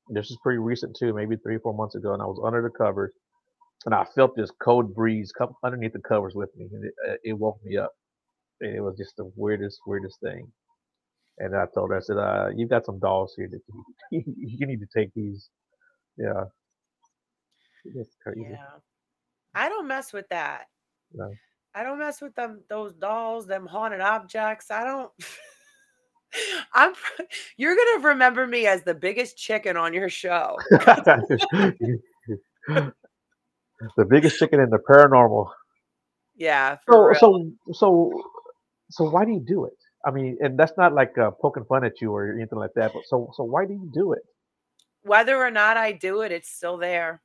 This is pretty recent too, maybe three, four months ago. And I was under the covers. And I felt this cold breeze come underneath the covers with me, and it, it woke me up. And it was just the weirdest, weirdest thing. And I told her, I said, uh, "You've got some dolls here that you, you need to take these." Yeah, it's crazy. Yeah, I don't mess with that. No. I don't mess with them, those dolls, them haunted objects. I don't. I'm. You're gonna remember me as the biggest chicken on your show. The biggest chicken in the paranormal. Yeah. For so, real. so so so why do you do it? I mean, and that's not like uh, poking fun at you or anything like that. But so, so why do you do it? Whether or not I do it, it's still there.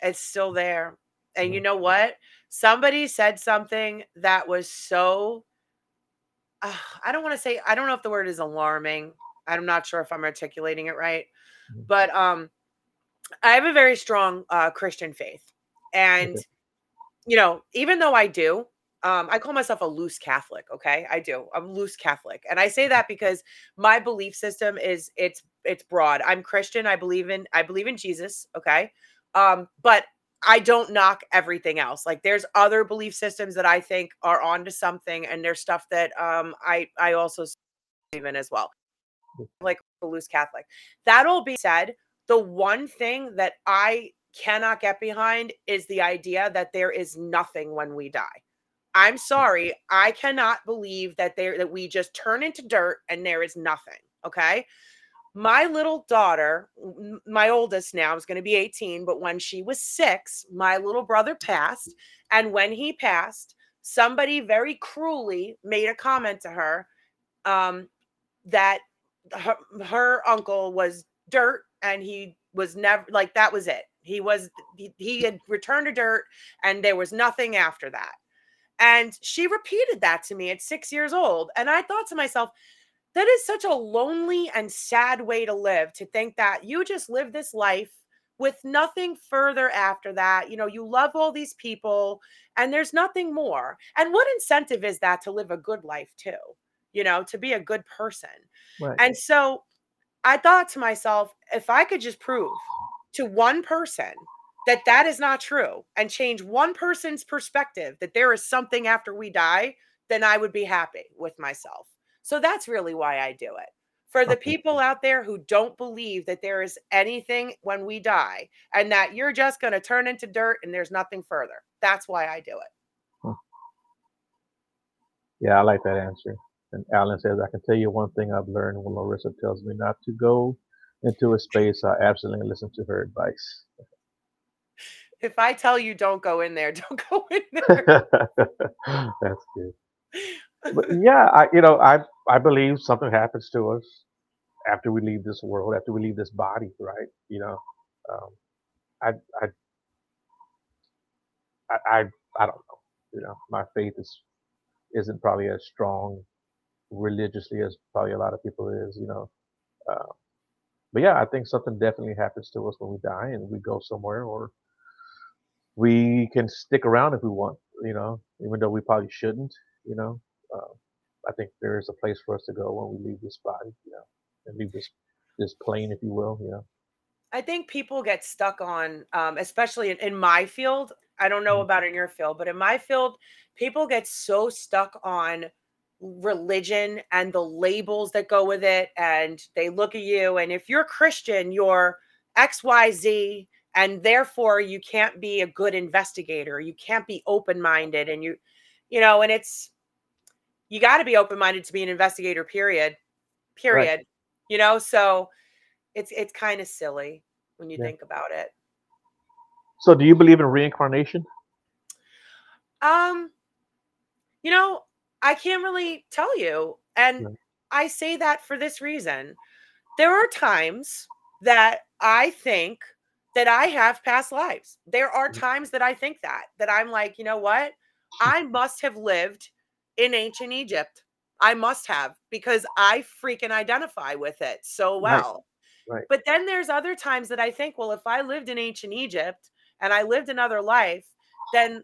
It's still there. And mm-hmm. you know what? Somebody said something that was so, uh, I don't want to say, I don't know if the word is alarming. I'm not sure if I'm articulating it right. Mm-hmm. But um, I have a very strong uh, Christian faith. And, okay. you know, even though I do, Um, I call myself a loose Catholic. Okay. I do. I'm loose Catholic. And I say that because my belief system is it's, it's broad. I'm Christian. I believe in, I believe in Jesus. Okay. Um, but I don't knock everything else. Like there's other belief systems that I think are onto something. And there's stuff that, um, I, I also believe in as well. Like a loose Catholic. That all being said, the one thing that I cannot get behind is the idea that there is nothing when we die. I'm sorry, I cannot believe that there that we just turn into dirt and there is nothing, okay? My little daughter, my oldest now is going to be eighteen, but when she was six, my little brother passed, and when he passed, somebody very cruelly made a comment to her um, that her, her uncle was dirt and he was never, like that was it. He was, he, he had returned to dirt and there was nothing after that. And she repeated that to me at six years old. And I thought to myself, that is such a lonely and sad way to live, to think that you just live this life with nothing further after that. You know, you love all these people and there's nothing more. And what incentive is that to live a good life too, you know, to be a good person? Right. And so I thought to myself, if I could just prove to one person that that is not true and change one person's perspective that there is something after we die, then I would be happy with myself. So that's really why I do it. For the people out there who don't believe that there is anything when we die and that you're just going to turn into dirt and there's nothing further. That's why I do it. Yeah, I like that answer. And Alan says, I can tell you one thing I've learned when Larissa tells me not to go into a space. I absolutely listen to her advice. If I tell you don't go in there, don't go in there. That's good. But yeah, I, you know, I I believe something happens to us after we leave this world, after we leave this body, right? You know, um, I, I I I don't know. You know, my faith is isn't probably as strong religiously as probably a lot of people is. You know, uh, but yeah, I think something definitely happens to us when we die and we go somewhere or. We can stick around if we want, you know, even though we probably shouldn't, you know. Uh, I think there is a place for us to go when we leave this body, you know, and leave this this plane, if you will, you know. I think people get stuck on, um, especially in, in my field. I don't know about in your field, but in my field, people get so stuck on religion and the labels that go with it. And they look at you, and if you're Christian, you're X Y Z. And therefore you can't be a good investigator. You can't be open-minded and you, you know, and it's, you got to be open-minded to be an investigator, period, period, right. You know? So it's, it's kind of silly when you yeah. think about it. So do you believe in reincarnation? Um, you know, I can't really tell you. And no. I say that for this reason. There are times that I think that I have past lives. There are times that I think that, that I'm like, you know what? I must have lived in ancient Egypt. I must have because I freaking identify with it so well. Right. Right. But then there's other times that I think, well, if I lived in ancient Egypt and I lived another life, then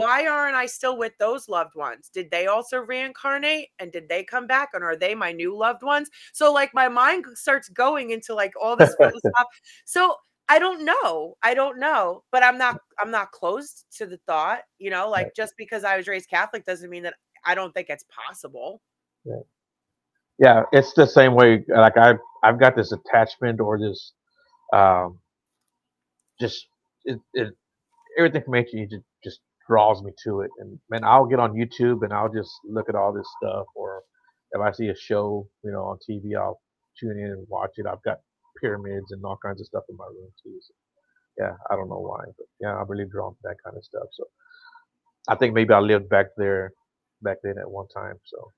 why aren't I still with those loved ones? Did they also reincarnate and did they come back and are they my new loved ones? So like my mind starts going into like all this stuff. So I don't know. I don't know, but I'm not, I'm not closed to the thought, you know, like right. just because I was raised Catholic doesn't mean that I don't think it's possible. Yeah. Yeah. It's the same way. Like I, I've got this attachment or this, um, just it, it everything from ancient Egypt just draws me to it. And man, I'll get on YouTube and I'll just look at all this stuff. Or if I see a show, you know, on T V, I'll tune in and watch it. I've got pyramids and all kinds of stuff in my room too. So, yeah, I don't know why, but yeah, I'm really drawn to that kind of stuff. So I think maybe I lived back there, back then at one time. So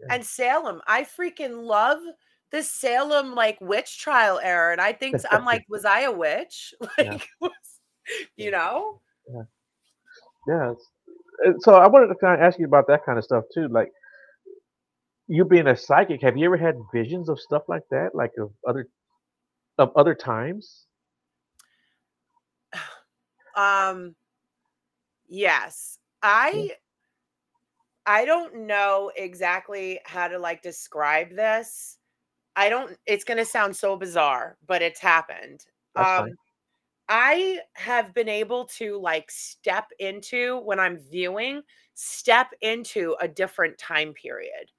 yeah. and Salem. I freaking love this Salem like witch trial era. And I think I'm like, was I a witch? Like, yeah. you know? Yeah. yeah. So I wanted to kind of ask you about that kind of stuff too. Like, you being a psychic, have you ever had visions of stuff like that? Like of other, of other times? Um, yes, I, I don't know exactly how to like describe this. I don't, it's going to sound so bizarre, but it's happened. That's um, fine. I have been able to like step into, when I'm viewing, step into a different time period.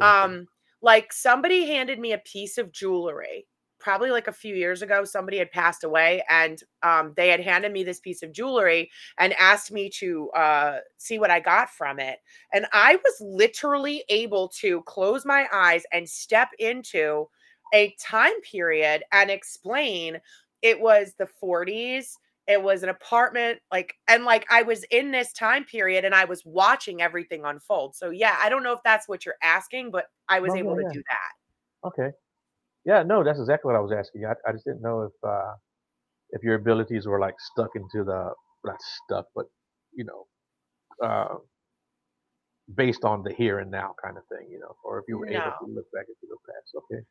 Um, like somebody handed me a piece of jewelry, probably like a few years ago. Somebody had passed away, and um, they had handed me this piece of jewelry and asked me to uh, see what I got from it. And I was literally able to close my eyes and step into a time period and explain it was the forties. It was an apartment, like, and like I was in this time period and I was watching everything unfold. So yeah, I don't know if that's what you're asking, but I was oh, able yeah, to yeah. do that. Okay. Yeah, no, that's exactly what I was asking. I, I just didn't know if uh, if your abilities were like stuck into the, not stuck, but you know, uh, based on the here and now kind of thing, you know, or if you were no. able to look back into the past. Okay.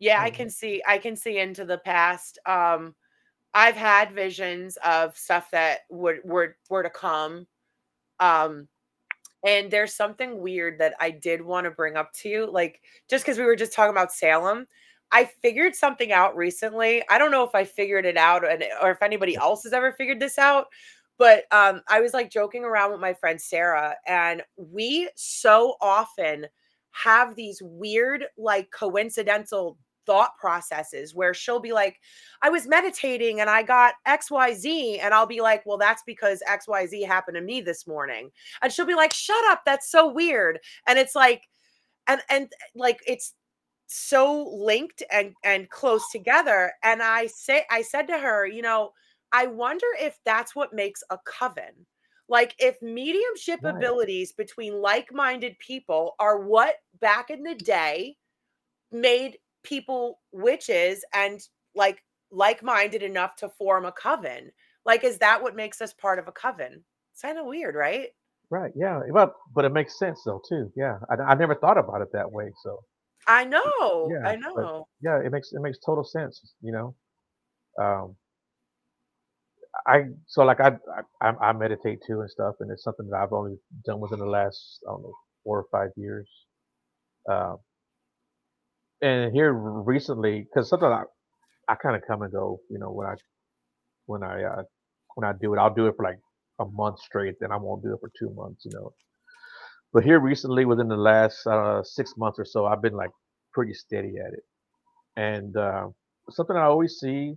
Yeah, um, I can see, I can see into the past. Um, I've had visions of stuff that would were, were to come. Um, and there's something weird that I did want to bring up to you. Like, just because we were just talking about Salem, I figured something out recently. I don't know if I figured it out and, or if anybody else has ever figured this out. But um, I was like joking around with my friend Sarah. And we so often have these weird, like coincidental thought processes where she'll be like, I was meditating and I got X Y Z. And I'll be like, well, that's because X Y Z happened to me this morning. And she'll be like, shut up. That's so weird. And it's like, and, and like, it's so linked and, and close together. And I say, I said to her, you know, I wonder if that's what makes a coven. Like if mediumship right. abilities between like-minded people are what back in the day made people witches and like like-minded enough to form a coven, like is that what makes us part of a coven? It's kind of weird, right? Right. Yeah, well, but it makes sense though too. Yeah, I, I never thought about it that way, so I know. Yeah, I know. Yeah, it makes it makes total sense, you know. um I so like I, I I meditate too and stuff, and it's something that I've only done within the last, I don't know, four or five years. um And here recently, because sometimes I, I kind of come and go, you know, when I, when I, uh, when I do it, I'll do it for like a month straight, then I won't do it for two months, you know. But here recently, within the last uh, six months or so, I've been like pretty steady at it. And uh, something I always see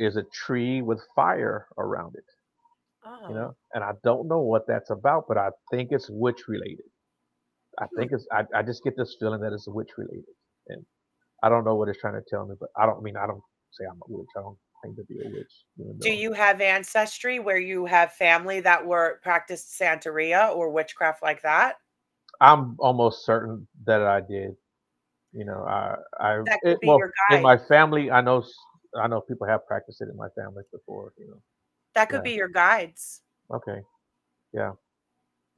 is a tree with fire around it, oh. you know. And I don't know what that's about, but I think it's witch related. I think it's, I, I just get this feeling that it's witch related. And I don't know what it's trying to tell me, but I don't mean, I don't say I'm a witch. I don't claim to be a witch. You know? Do you have ancestry where you have family that were practiced Santeria or witchcraft like that? I'm almost certain that I did. You know, I, I that could it, be well, your guide. In my family, I know, I know people have practiced it in my family before, you know. That could yeah. be your guides. Okay. Yeah.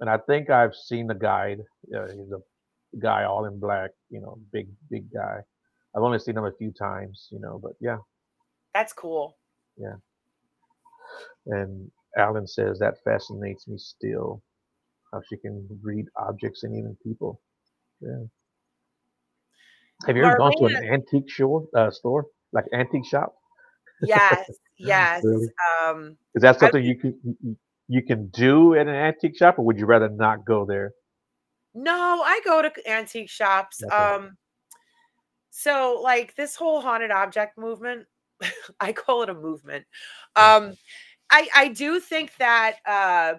And I think I've seen the guide. Yeah, he's a guy all in black, you know, big big guy. I've only seen him a few times, you know, but yeah, that's cool. Yeah. And Alan says that fascinates me still, how she can read objects and even people. Yeah. Have you ever Marlena. gone to an antique show, uh, store, like antique shop? Yes, yes. Really? Um, is that something I, you can you can do at an antique shop, or would you rather not go there? No, I go to antique shops. Okay. Um, so like this whole haunted object movement, I call it a movement. Um, I, I do think that, uh,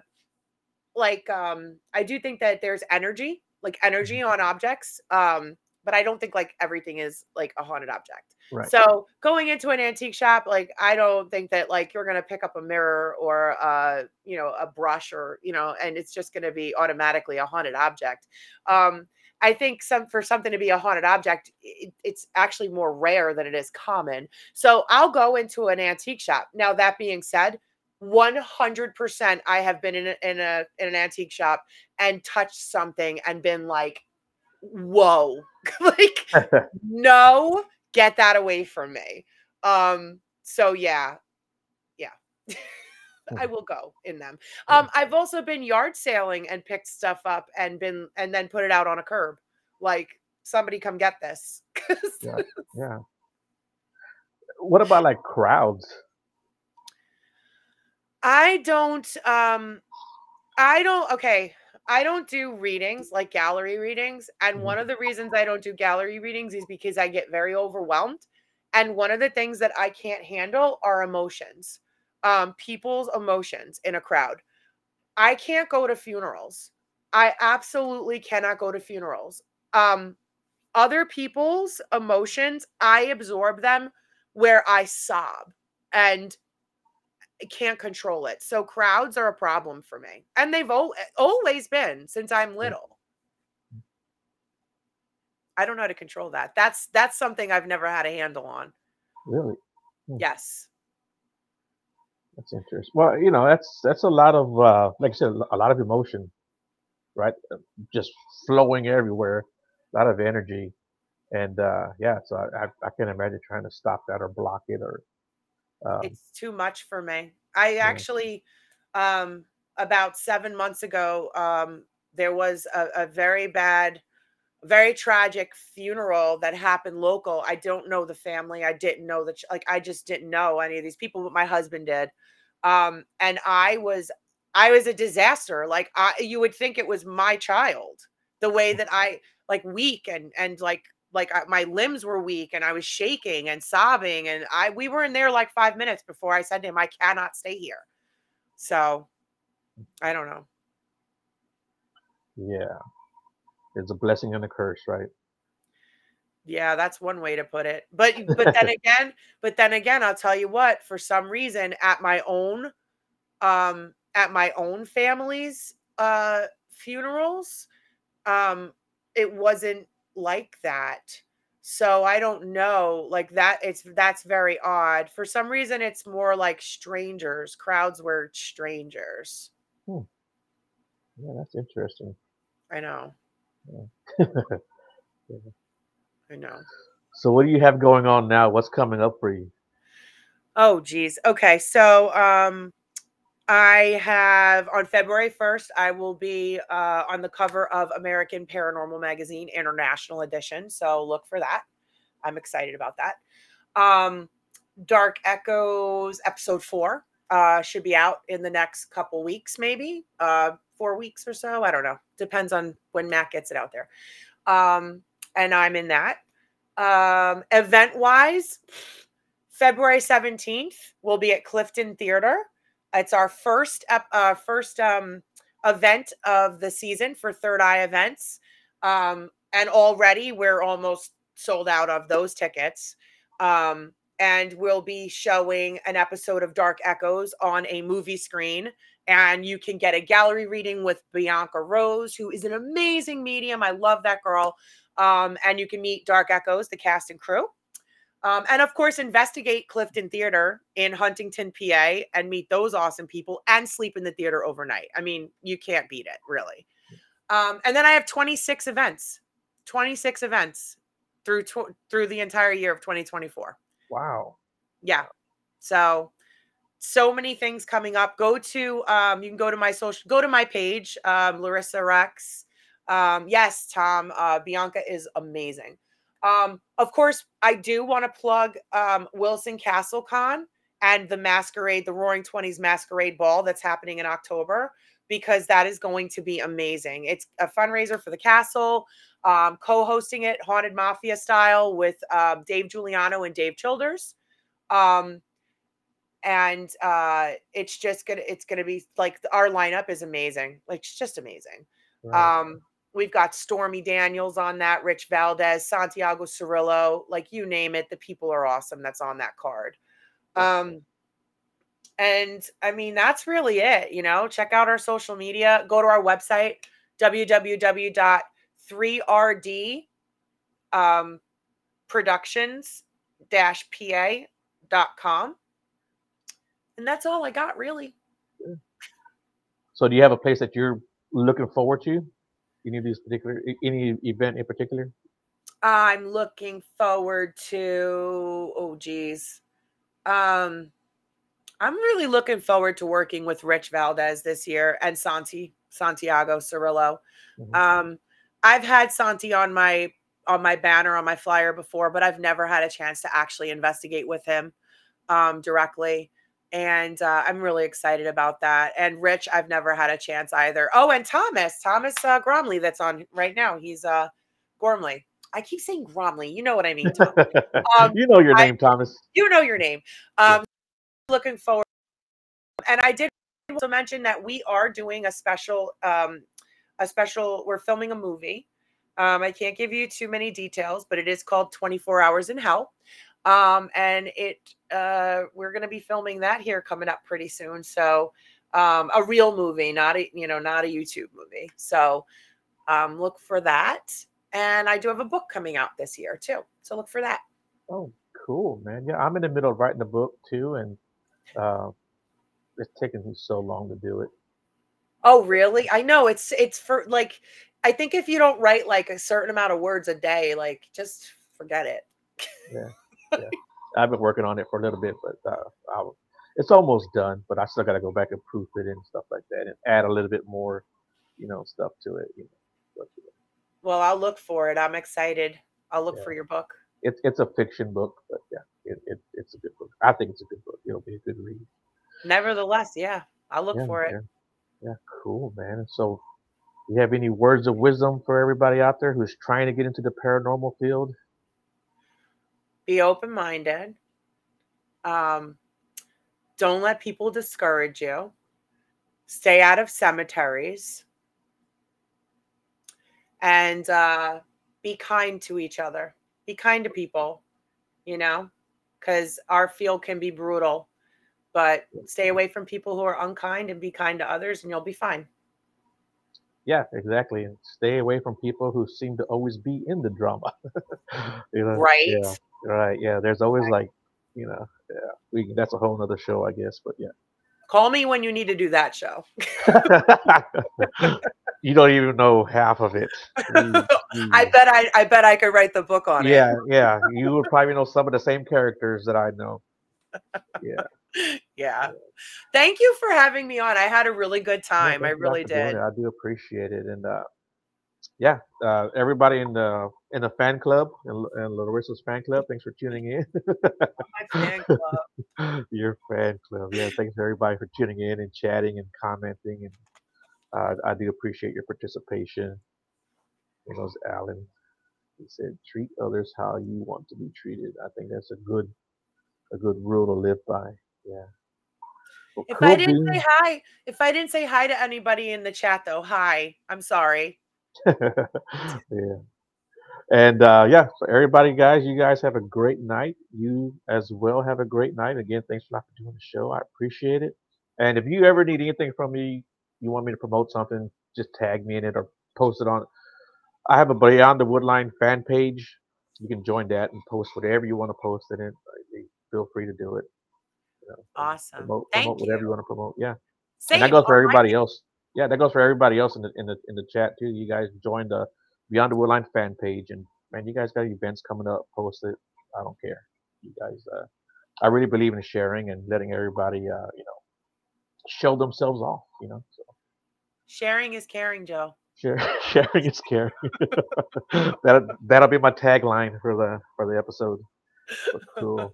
like, um, I do think that there's energy, like energy on objects. Um, but I don't think like everything is like a haunted object. Right. So going into an antique shop, like, I don't think that like you're going to pick up a mirror or, uh, you know, a brush or, you know, and it's just going to be automatically a haunted object. Um, I think some for something to be a haunted object, it, it's actually more rare than it is common. So I'll go into an antique shop. Now, that being said, one hundred percent I have been in a, in a in an antique shop and touched something and been like, whoa, like, no, get that away from me. Um, so yeah, yeah, I will go in them. Um, I've also been yard sailing and picked stuff up and been, and then put it out on a curb. Like, somebody come get this. Yeah, yeah. What about like crowds? I don't, um, I don't, okay. I don't do readings, like gallery readings. And one of the reasons I don't do gallery readings is because I get very overwhelmed. And one of the things that I can't handle are emotions, um, people's emotions in a crowd. I can't go to funerals. I absolutely cannot go to funerals. Um, other people's emotions, I absorb them where I sob and can't control it. So crowds are a problem for me. And they've al- always been since I'm little. I don't know how to control that. That's that's something I've never had a handle on. Really? Hmm. Yes. That's interesting. Well, you know, that's that's a lot of, uh, like I said, a lot of emotion, right? Just flowing everywhere, a lot of energy. And uh, yeah, so I, I, I can imagine trying to stop that or block it or Um, it's too much for me. I actually, um, about seven months ago, um, there was a, a very bad, very tragic funeral that happened local. I don't know the family. I didn't know the, ch- like, I just didn't know any of these people, but my husband did. Um, and I was, I was a disaster. Like, I, you would think it was my child, the way that I, like, weak and, and like, like my limbs were weak and I was shaking and sobbing. And I, we were in there like five minutes before I said to him, I cannot stay here. So I don't know. Yeah. It's a blessing and a curse, right? Yeah. That's one way to put it. But, but then again, but then again, I'll tell you what, for some reason at my own, um, at my own family's, uh, funerals, um, it wasn't like that. So I don't know, like that it's that's very odd. For some reason it's more like strangers. Crowds were strangers. Hmm. Yeah, that's interesting. I know. Yeah. Yeah. I know. So what do you have going on now? What's coming up for you? Oh geez. Okay. So um I have, on February first, I will be uh, on the cover of American Paranormal Magazine International Edition. So look for that. I'm excited about that. Um, Dark Echoes episode four uh, should be out in the next couple weeks, maybe uh, four weeks or so. I don't know. Depends on when Matt gets it out there. Um, and I'm in that. Um, event wise, February seventeenth, we'll be at Clifton Theater. It's our first uh, first um, event of the season for Third Eye Events. Um, and already we're almost sold out of those tickets. Um, and we'll be showing an episode of Dark Echoes on a movie screen. And you can get a gallery reading with Bianca Rose, who is an amazing medium. I love that girl. Um, and you can meet Dark Echoes, the cast and crew. Um, and, of course, investigate Clifton Theater in Huntington, P A, and meet those awesome people and sleep in the theater overnight. I mean, you can't beat it, really. Um, and then I have twenty-six events through tw- through the entire year of twenty twenty-four. Wow. Yeah. So, so many things coming up. Go to, um, you can go to my social, go to my page, um, Larissa Rex. Um, yes, Tom, uh, Bianca is amazing. Um, of course, I do want to plug um, Wilson Castle Con and the Masquerade, the Roaring Twenties Masquerade Ball that's happening in October, because that is going to be amazing. It's a fundraiser for the castle, um, co-hosting it Haunted Mafia style with uh, Dave Giuliano and Dave Childers. Um, and uh, it's just going to, it's going to be like, our lineup is amazing. Like, it's just amazing. Right. Um, We've got Stormy Daniels on that, Rich Valdez, Santiago Cirillo, like you name it. The people are awesome that's on that card. Um, and I mean, that's really it. You know, check out our social media. Go to our website, www.3rdproductions three R D um, productions dash P A dot com. And that's all I got, really. So do you have a place that you're looking forward to? Any of these particular, any event in particular? I'm looking forward to, oh, geez. Um, I'm really looking forward to working with Rich Valdez this year and Santi, Santiago Cirillo. Mm-hmm. Um, I've had Santi on my on my banner, on my flyer before, but I've never had a chance to actually investigate with him um, directly. And uh, I'm really excited about that. And Rich, I've never had a chance either. Oh, and Thomas, Thomas uh, Gormley, that's on right now. He's uh, Gormley. I keep saying Gormley. You know what I mean. Um, you know your name, I, Thomas. You know your name. Um, looking forward. And I did also mention that we are doing a special, um, a special, we're filming a movie. Um, I can't give you too many details, but it is called twenty-four hours in hell. Um, and it, uh, we're going to be filming that here coming up pretty soon. So, um, a real movie, not a, you know, not a YouTube movie. So, um, look for that. And I do have a book coming out this year too. So look for that. Oh, cool, man. Yeah. I'm in the middle of writing a book too. And, uh, it's taken me so long to do it. Oh, really? I know it's, it's for like, I think if you don't write like a certain amount of words a day, like just forget it. Yeah. Yeah. I've been working on it for a little bit, but uh, I, it's almost done. But I still got to go back and proof it and stuff like that, and add a little bit more, you know, stuff to it. You know, to it. Well, I'll look for it. I'm excited. I'll look yeah. for your book. It's it's a fiction book, but yeah, it, it it's a good book. I think it's a good book. It'll be a good read. Nevertheless, yeah, I'll look yeah, for it. Yeah. yeah, cool, man. So, you have any words of wisdom for everybody out there who's trying to get into the paranormal field? Be open-minded. Um, don't let people discourage you. Stay out of cemeteries. And uh, be kind to each other. Be kind to people, you know, because our field can be brutal. But stay away from people who are unkind and be kind to others, and you'll be fine. Yeah, exactly. And stay away from people who seem to always be in the drama. You know? Right. Yeah. Right. Yeah. There's always right. like, you know, yeah, we, that's a whole other show, I guess. But yeah. Call me when you need to do that show. You don't even know half of it. Mm, mm. I bet I, I bet I could write the book on yeah, it. Yeah. Yeah. You would probably know some of the same characters that I know. Yeah. Yeah. Yeah. Thank you for having me on. I had a really good time. Yeah, I really did. I do appreciate it. And, uh, yeah, uh, everybody in the in the fan club and, and Larissa's fan club, thanks for tuning in. My fan club. Your fan club, yeah. Thanks for everybody for tuning in and chatting and commenting, and uh, I do appreciate your participation. There goes Alan. He said, "Treat others how you want to be treated." I think that's a good a good rule to live by. Yeah. Well, if I didn't be. say hi, if I didn't say hi to anybody in the chat though, hi. I'm sorry. Yeah. And uh yeah, so everybody, guys, you guys have a great night. You as well have a great night. Again, thanks a lot for doing the show. I appreciate it. And if you ever need anything from me, you want me to promote something, just tag me in it or post it on. I have a Beyond the Woodline fan page. You can join that and post whatever you want to post in it. Feel free to do it. You know, awesome. Promote, Thank promote you. Whatever you want to promote. Yeah. Same. And that goes for everybody else. Yeah, that goes for everybody else in the in the in the chat too. You guys join the Beyond the Woodline fan page, and man, you guys got events coming up. Post it. I don't care. You guys, uh, I really believe in sharing and letting everybody, uh, you know, show themselves off. You know, so. Sharing is caring, Joe. Share, sharing is caring. That that'll be my tagline for the for the episode. That's cool.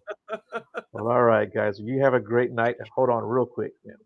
Well, all right, guys. You have a great night. Hold on, real quick, man.